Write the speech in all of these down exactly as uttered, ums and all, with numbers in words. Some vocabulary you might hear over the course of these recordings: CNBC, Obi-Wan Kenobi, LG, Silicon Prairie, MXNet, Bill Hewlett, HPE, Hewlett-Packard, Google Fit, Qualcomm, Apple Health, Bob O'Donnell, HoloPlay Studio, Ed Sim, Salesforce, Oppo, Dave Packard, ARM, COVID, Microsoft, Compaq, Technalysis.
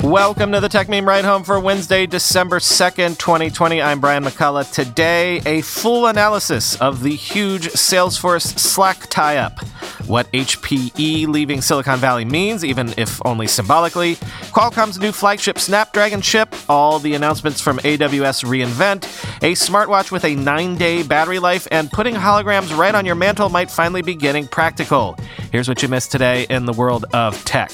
Welcome to the Tech Meme Ride Home for Wednesday, December second, twenty twenty. I'm Brian McCullough. Today, a full analysis of the huge Salesforce Slack tie-up, what H P E leaving Silicon Valley means, even if only symbolically, Qualcomm's new flagship Snapdragon chip, all the announcements from A W S reInvent, a smartwatch with a nine-day battery life, and putting holograms right on your mantle might finally be getting practical. Here's what you missed today in the world of tech.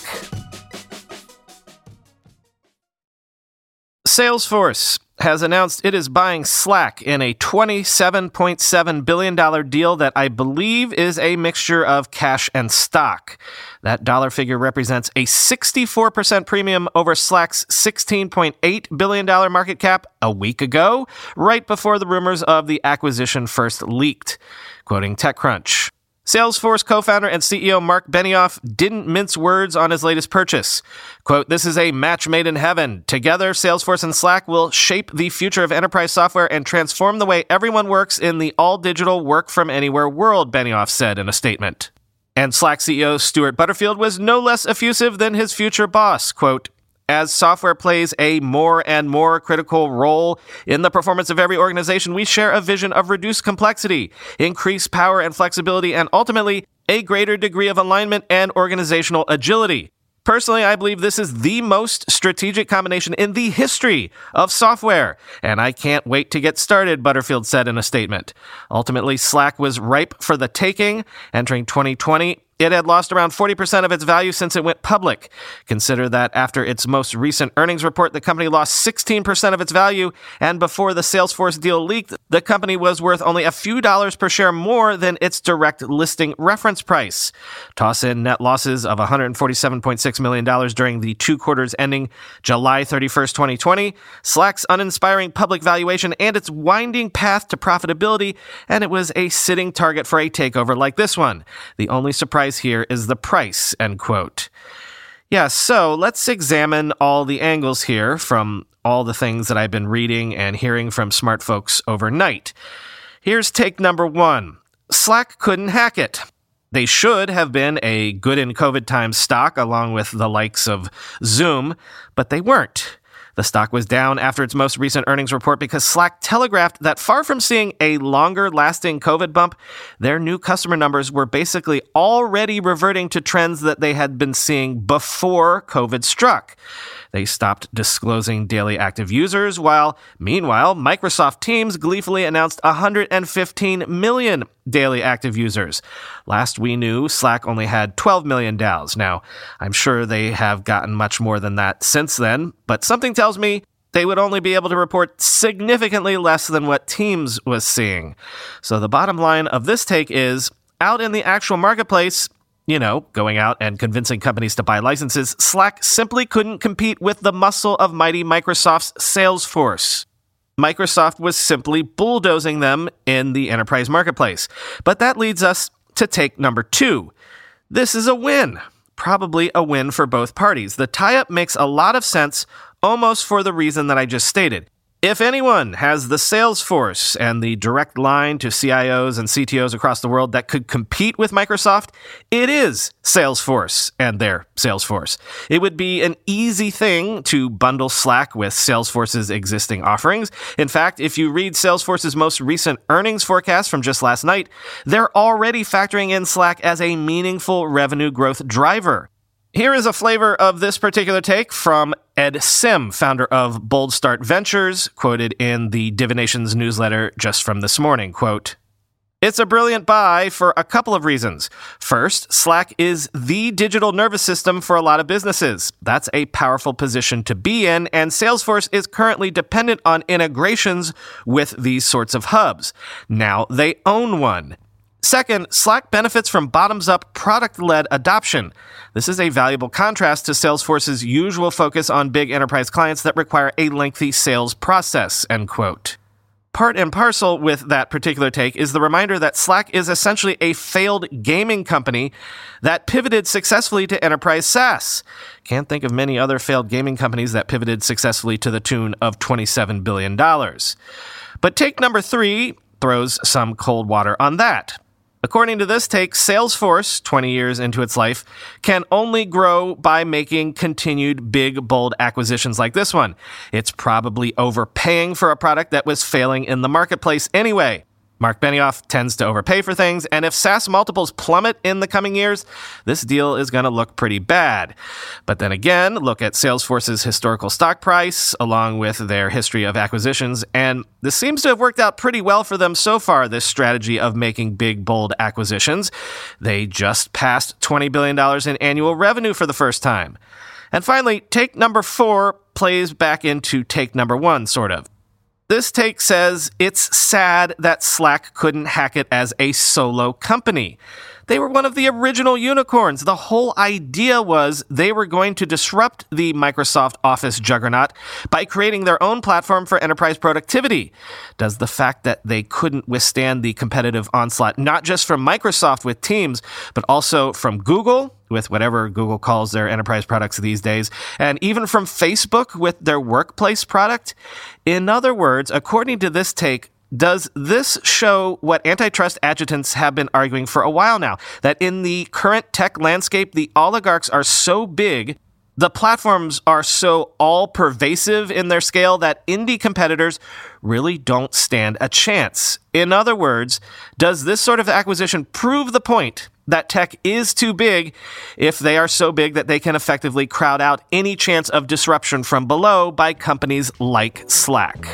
Salesforce has announced it is buying Slack in a twenty-seven point seven billion dollars deal that I believe is a mixture of cash and stock. That dollar figure represents a sixty-four percent premium over Slack's sixteen point eight billion dollars market cap a week ago, right before the rumors of the acquisition first leaked. Quoting TechCrunch. Salesforce co-founder and C E O Marc Benioff didn't mince words on his latest purchase. Quote, "This is a match made in heaven. Together, Salesforce and Slack will shape the future of enterprise software and transform the way everyone works in the all-digital work-from-anywhere world," Benioff said in a statement. And Slack C E O Stuart Butterfield was no less effusive than his future boss. Quote, "As software plays a more and more critical role in the performance of every organization, we share a vision of reduced complexity, increased power and flexibility, and ultimately a greater degree of alignment and organizational agility. Personally, I believe this is the most strategic combination in the history of software, and I can't wait to get started," Butterfield said in a statement. Ultimately, Slack was ripe for the taking. Entering twenty twenty, it had lost around forty percent of its value since it went public. Consider that after its most recent earnings report, the company lost sixteen percent of its value, and before the Salesforce deal leaked, the company was worth only a few dollars per share more than its direct listing reference price. Toss in net losses of one hundred forty-seven point six million dollars during the two quarters ending July thirty-first, twenty twenty, Slack's uninspiring public valuation, and its winding path to profitability, and it was a sitting target for a takeover like this one. The only surprise here is the price, end quote. Yeah, so let's examine all the angles here from all the things that I've been reading and hearing from smart folks overnight. Here's take number one. Slack couldn't hack it. They should have been a good in COVID times stock along with the likes of Zoom, but they weren't. The stock was down after its most recent earnings report because Slack telegraphed that far from seeing a longer-lasting COVID bump, their new customer numbers were basically already reverting to trends that they had been seeing before COVID struck. They stopped disclosing daily active users, while, meanwhile, Microsoft Teams gleefully announced one hundred fifteen million daily active users. Last we knew, Slack only had twelve million D A Os. Now, I'm sure they have gotten much more than that since then, but something tells me they would only be able to report significantly less than what Teams was seeing. So the bottom line of this take is, out in the actual marketplace, you know, going out and convincing companies to buy licenses, Slack simply couldn't compete with the muscle of mighty Microsoft's Salesforce. Microsoft was simply bulldozing them in the enterprise marketplace. But that leads us to take number two. This is a win. Probably a win for both parties. The tie-up makes a lot of sense, almost for the reason that I just stated. If anyone has the Salesforce and the direct line to C I Os and C T Os across the world that could compete with Microsoft, it is Salesforce and their Salesforce. It would be an easy thing to bundle Slack with Salesforce's existing offerings. In fact, if you read Salesforce's most recent earnings forecast from just last night, they're already factoring in Slack as a meaningful revenue growth driver. Here is a flavor of this particular take from Ed Sim, founder of Bold Start Ventures, quoted in the Divinations newsletter just from this morning. Quote, "It's a brilliant buy for a couple of reasons. First, Slack is the digital nervous system for a lot of businesses. That's a powerful position to be in, and Salesforce is currently dependent on integrations with these sorts of hubs. Now they own one. Second, Slack benefits from bottoms-up, product-led adoption. This is a valuable contrast to Salesforce's usual focus on big enterprise clients that require a lengthy sales process, end quote. Part and parcel with that particular take is the reminder that Slack is essentially a failed gaming company that pivoted successfully to enterprise SaaS. Can't think of many other failed gaming companies that pivoted successfully to the tune of twenty-seven billion dollars. But take number three throws some cold water on that. According to this take, Salesforce, twenty years into its life, can only grow by making continued big, bold acquisitions like this one. It's probably overpaying for a product that was failing in the marketplace anyway. Marc Benioff tends to overpay for things, and if SaaS multiples plummet in the coming years, this deal is going to look pretty bad. But then again, look at Salesforce's historical stock price, along with their history of acquisitions, and this seems to have worked out pretty well for them so far, this strategy of making big, bold acquisitions. They just passed twenty billion dollars in annual revenue for the first time. And finally, take number four plays back into take number one, sort of. This take says it's sad that Slack couldn't hack it as a solo company. They were one of the original unicorns. The whole idea was they were going to disrupt the Microsoft Office juggernaut by creating their own platform for enterprise productivity. Does the fact that they couldn't withstand the competitive onslaught, not just from Microsoft with Teams, but also from Google, with whatever Google calls their enterprise products these days, and even from Facebook with their workplace product? In other words, according to this take, does this show what antitrust adjutants have been arguing for a while now, that in the current tech landscape, the oligarchs are so big, the platforms are so all-pervasive in their scale that indie competitors really don't stand a chance? In other words, does this sort of acquisition prove the point that tech is too big if they are so big that they can effectively crowd out any chance of disruption from below by companies like Slack?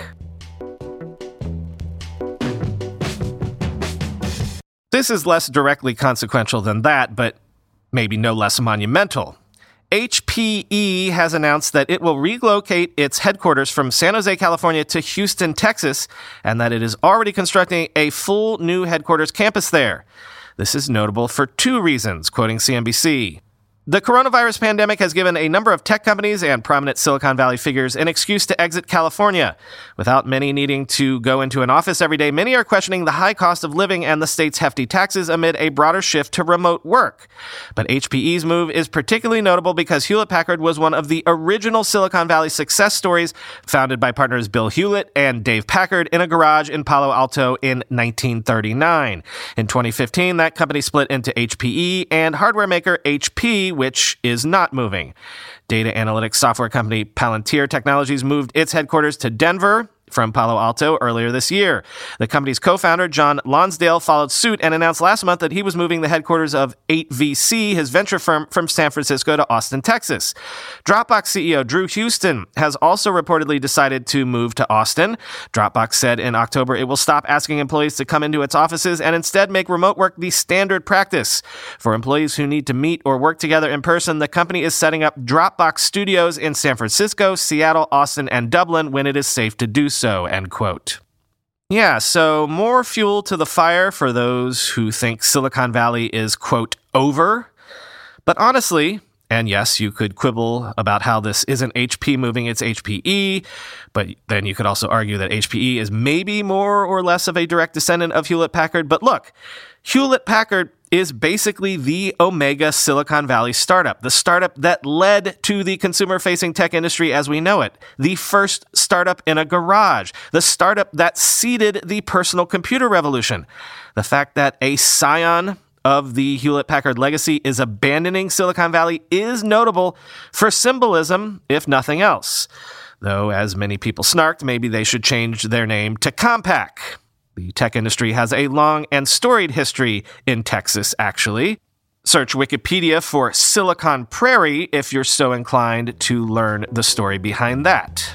This is less directly consequential than that, but maybe no less monumental. H P E has announced that it will relocate its headquarters from San Jose, California to Houston, Texas, and that it is already constructing a full new headquarters campus there. This is notable for two reasons, quoting C N B C. The coronavirus pandemic has given a number of tech companies and prominent Silicon Valley figures an excuse to exit California. Without many needing to go into an office every day, many are questioning the high cost of living and the state's hefty taxes amid a broader shift to remote work. But H P E's move is particularly notable because Hewlett-Packard was one of the original Silicon Valley success stories, founded by partners Bill Hewlett and Dave Packard in a garage in Palo Alto in nineteen thirty-nine. In twenty fifteen, that company split into H P E and hardware maker H P, which is not moving. Data analytics software company Palantir Technologies moved its headquarters to Denver from Palo Alto earlier this year. The company's co-founder, John Lonsdale, followed suit and announced last month that he was moving the headquarters of eight V C, his venture firm, from San Francisco to Austin, Texas. Dropbox C E O Drew Houston has also reportedly decided to move to Austin. Dropbox said in October it will stop asking employees to come into its offices and instead make remote work the standard practice. For employees who need to meet or work together in person, the company is setting up Dropbox studios in San Francisco, Seattle, Austin, and Dublin when it is safe to do so. So, end quote. Yeah, so more fuel to the fire for those who think Silicon Valley is, quote, over. But honestly, and yes, you could quibble about how this isn't H P moving, it's H P E, but then you could also argue that H P E is maybe more or less of a direct descendant of Hewlett-Packard. But look, Hewlett-Packard is basically the Omega Silicon Valley startup, the startup that led to the consumer-facing tech industry as we know it, the first startup in a garage, the startup that seeded the personal computer revolution. The fact that a scion of the Hewlett-Packard legacy is abandoning Silicon Valley is notable for symbolism, if nothing else. Though, as many people snarked, maybe they should change their name to Compaq. The tech industry has a long and storied history in Texas, actually. Search Wikipedia for Silicon Prairie if you're so inclined to learn the story behind that.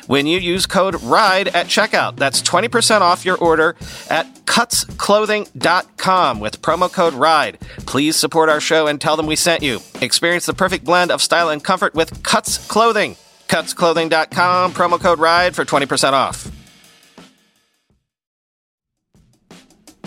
when you use code RIDE at checkout. That's twenty percent off your order at cuts clothing dot com with promo code RIDE. Please support our show and tell them we sent you. Experience the perfect blend of style and comfort with Cuts Clothing. cuts clothing dot com, promo code RIDE for twenty percent off.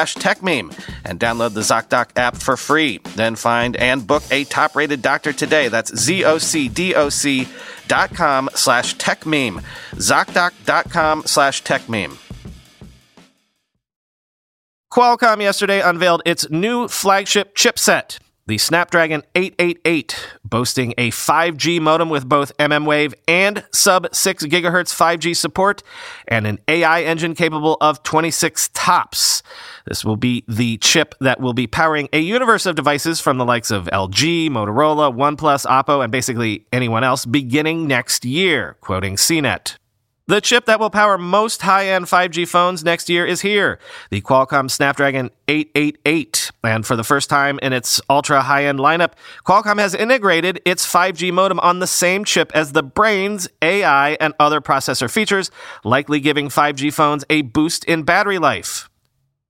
Tech meme and download the ZocDoc app for free. Then find and book a top-rated doctor today. That's zocdoc.com slash tech meme. ZocDoc.com slash tech meme. Qualcomm yesterday unveiled its new flagship chipset, the Snapdragon eight eighty-eight, boasting a five G modem with both MMWave and sub six gigahertz five G support and an A I engine capable of twenty-six TOPS. This will be the chip that will be powering a universe of devices from the likes of L G, Motorola, OnePlus, Oppo, and basically anyone else beginning next year, quoting C net. The chip that will power most high-end five G phones next year is here, the Qualcomm Snapdragon eight eighty-eight. And for the first time in its ultra-high-end lineup, Qualcomm has integrated its five G modem on the same chip as the brains, A I, and other processor features, likely giving five G phones a boost in battery life.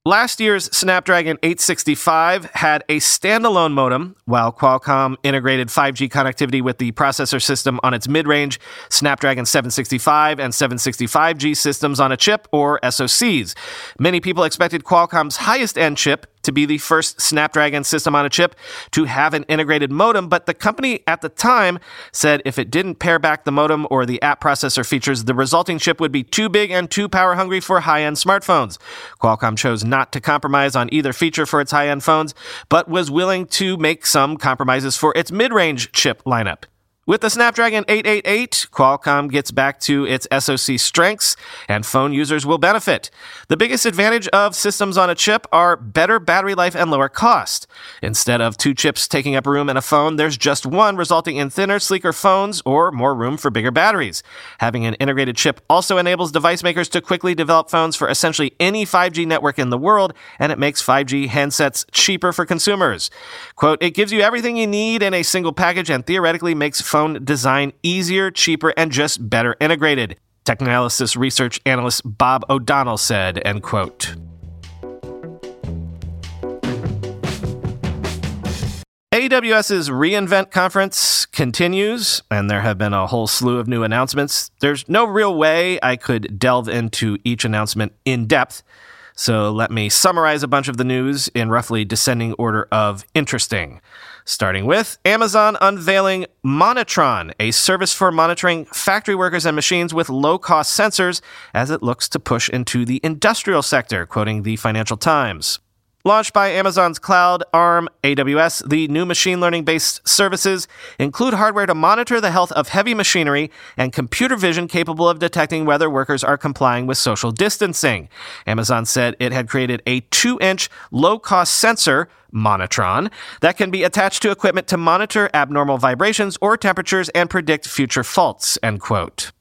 Last year's Snapdragon eight sixty-five had a standalone modem, while Qualcomm integrated five G connectivity with the processor system on its mid-range Snapdragon seven sixty-five and seven sixty-five G systems on a chip, or S O Cs. Many people expected Qualcomm's highest-end chip to be the first Snapdragon system on a chip to have an integrated modem, but the company at the time said if it didn't pare back the modem or the app processor features, the resulting chip would be too big and too power-hungry for high-end smartphones. Qualcomm chose not to compromise on either feature for its high-end phones, but was willing to make some compromises for its mid-range chip lineup. With the Snapdragon eight eighty-eight, Qualcomm gets back to its S O C strengths, and phone users will benefit. The biggest advantage of systems on a chip are better battery life and lower cost. Instead of two chips taking up room in a phone, there's just one, resulting in thinner, sleeker phones or more room for bigger batteries. Having an integrated chip also enables device makers to quickly develop phones for essentially any five G network in the world, and it makes five G handsets cheaper for consumers. Quote, "It gives you everything you need in a single package and theoretically makes phone design easier, cheaper, and just better integrated," Technalysis research analyst Bob O'Donnell said, end quote. A W S's reInvent conference continues, and there have been a whole slew of new announcements. There's no real way I could delve into each announcement in depth, so let me summarize a bunch of the news in roughly descending order of interesting. Starting with Amazon unveiling Monitron, a service for monitoring factory workers and machines with low-cost sensors as it looks to push into the industrial sector, quoting the Financial Times. Launched by Amazon's cloud arm, A W S, the new machine learning-based services include hardware to monitor the health of heavy machinery and computer vision capable of detecting whether workers are complying with social distancing. Amazon said it had created a two-inch low-cost sensor, Monitron, that can be attached to equipment to monitor abnormal vibrations or temperatures and predict future faults, end quote.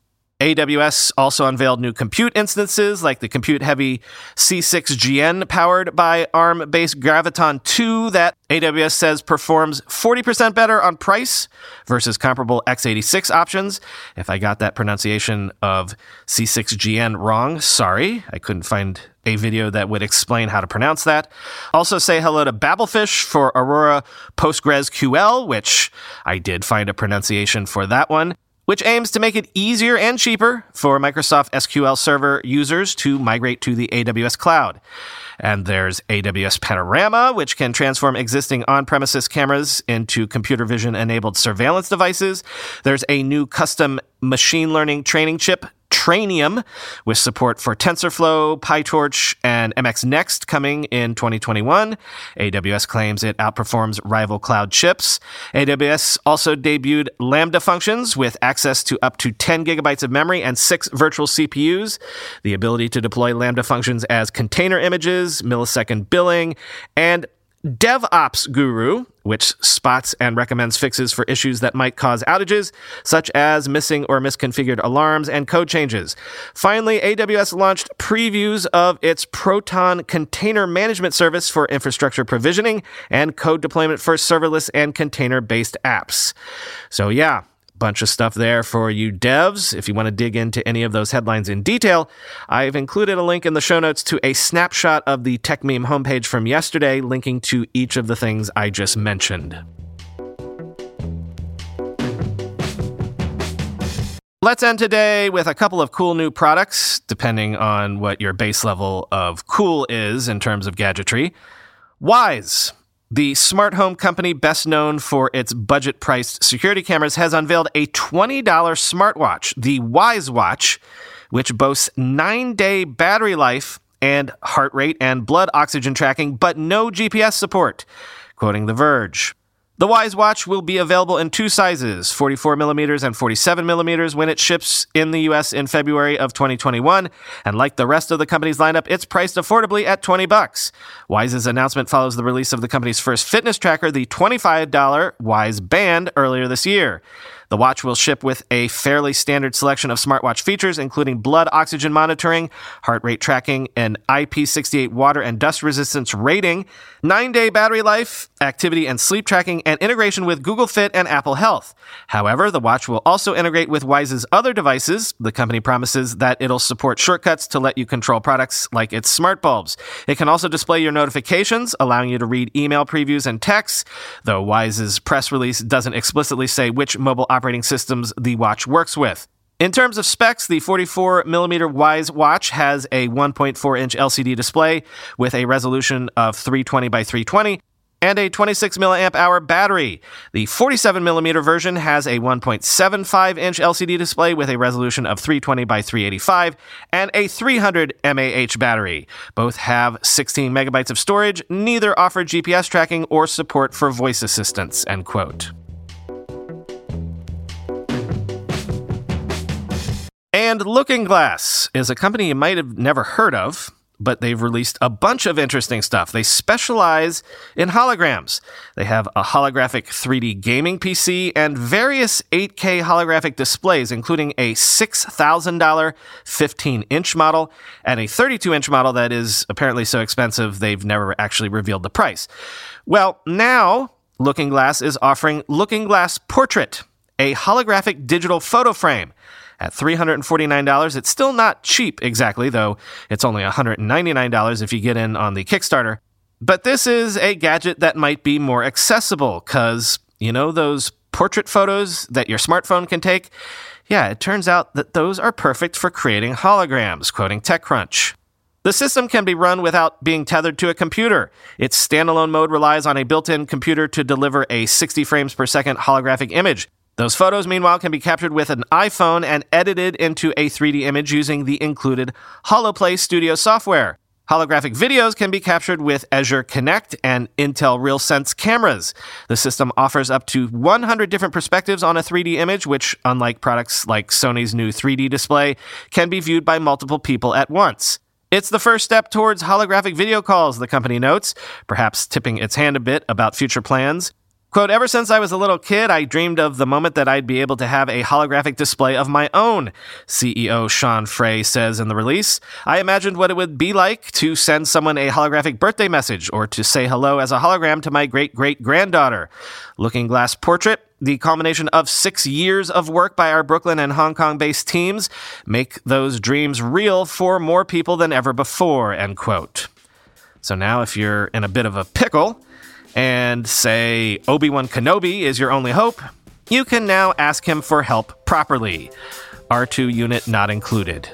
A W S also unveiled new compute instances, like the compute-heavy C six G N powered by ARM-based Graviton two that A W S says performs forty percent better on price versus comparable x eighty-six options. If I got that pronunciation of C six G N wrong, sorry. I couldn't find a video that would explain how to pronounce that. Also say hello to Babelfish for Aurora PostgreSQL, which I did find a pronunciation for that one, which aims to make it easier and cheaper for Microsoft S Q L Server users to migrate to the A W S cloud. And there's A W S Panorama, which can transform existing on-premises cameras into computer vision-enabled surveillance devices. There's a new custom machine learning training chip, Trainium, with support for TensorFlow, PyTorch, and M X Next coming in twenty twenty-one. A W S claims it outperforms rival cloud chips. A W S also debuted Lambda functions with access to up to ten gigabytes of memory and six virtual C P Us, the ability to deploy Lambda functions as container images, millisecond billing, and DevOps Guru, which spots and recommends fixes for issues that might cause outages, such as missing or misconfigured alarms and code changes. Finally, A W S launched previews of its Proton container management service for infrastructure provisioning and code deployment for serverless and container-based apps. So yeah, bunch of stuff there for you devs. If you want to dig into any of those headlines in detail, I've included a link in the show notes to a snapshot of the Tech Meme homepage from yesterday, linking to each of the things I just mentioned. Let's end today with a couple of cool new products, depending on what your base level of cool is in terms of gadgetry. Wyze, the smart home company best known for its budget-priced security cameras, has unveiled a twenty dollars smartwatch, the Wyze Watch, which boasts nine-day battery life and heart rate and blood oxygen tracking, but no G P S support, quoting The Verge. The Wyze Watch will be available in two sizes, forty-four millimeter and forty-seven millimeter, when it ships in the U S in February of twenty twenty-one. And like the rest of the company's lineup, it's priced affordably at twenty bucks. Wyze's announcement follows the release of the company's first fitness tracker, the twenty-five dollars Wyze Band, earlier this year. The watch will ship with a fairly standard selection of smartwatch features, including blood oxygen monitoring, heart rate tracking, an I P sixty-eight water and dust resistance rating, nine-day battery life, activity and sleep tracking, and integration with Google Fit and Apple Health. However, the watch will also integrate with Wyze's other devices. The company promises that it'll support shortcuts to let you control products like its smart bulbs. It can also display your notifications, allowing you to read email previews and texts, though Wyze's press release doesn't explicitly say which mobile operating operating systems the watch works with. In terms of specs, the forty-four millimeter Wyze Watch has a one point four inch L C D display with a resolution of three twenty by three twenty and a twenty-six milliamp hour battery. The forty-seven millimeter version has a one point seven five inch L C D display with a resolution of three twenty by three eighty-five and a three hundred milliamp hour battery. Both have sixteen megabytes of storage. Neither offer G P S tracking or support for voice assistance, end quote. And Looking Glass is a company you might have never heard of, but they've released a bunch of interesting stuff. They specialize in holograms. They have a holographic three D gaming P C and various eight K holographic displays, including a six thousand dollars fifteen inch model and a thirty-two inch model that is apparently so expensive they've never actually revealed the price. Well, now Looking Glass is offering Looking Glass Portrait, a holographic digital photo frame. At three hundred forty-nine dollars, it's still not cheap exactly, though it's only one hundred ninety-nine dollars if you get in on the Kickstarter. But this is a gadget that might be more accessible, because, you know, those portrait photos that your smartphone can take? Yeah, it turns out that those are perfect for creating holograms, quoting TechCrunch. The system can be run without being tethered to a computer. Its standalone mode relies on a built-in computer to deliver a sixty frames per second holographic image. Those photos, meanwhile, can be captured with an iPhone and edited into a three D image using the included HoloPlay Studio software. Holographic videos can be captured with Azure Connect and Intel RealSense cameras. The system offers up to one hundred different perspectives on a three D image, which, unlike products like Sony's new three D display, can be viewed by multiple people at once. It's the first step towards holographic video calls, the company notes, perhaps tipping its hand a bit about future plans. Quote, ever since I was a little kid, I dreamed of the moment that I'd be able to have a holographic display of my own, C E O Sean Frey says in the release. I imagined what it would be like to send someone a holographic birthday message or to say hello as a hologram to my great-great-granddaughter. Looking Glass Portrait, the culmination of six years of work by our Brooklyn and Hong Kong-based teams, make those dreams real for more people than ever before, end quote. So now if you're in a bit of a pickle, and say Obi-Wan Kenobi is your only hope, you can now ask him for help properly. R two unit not included.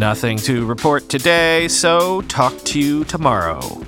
Nothing to report today, so talk to you tomorrow.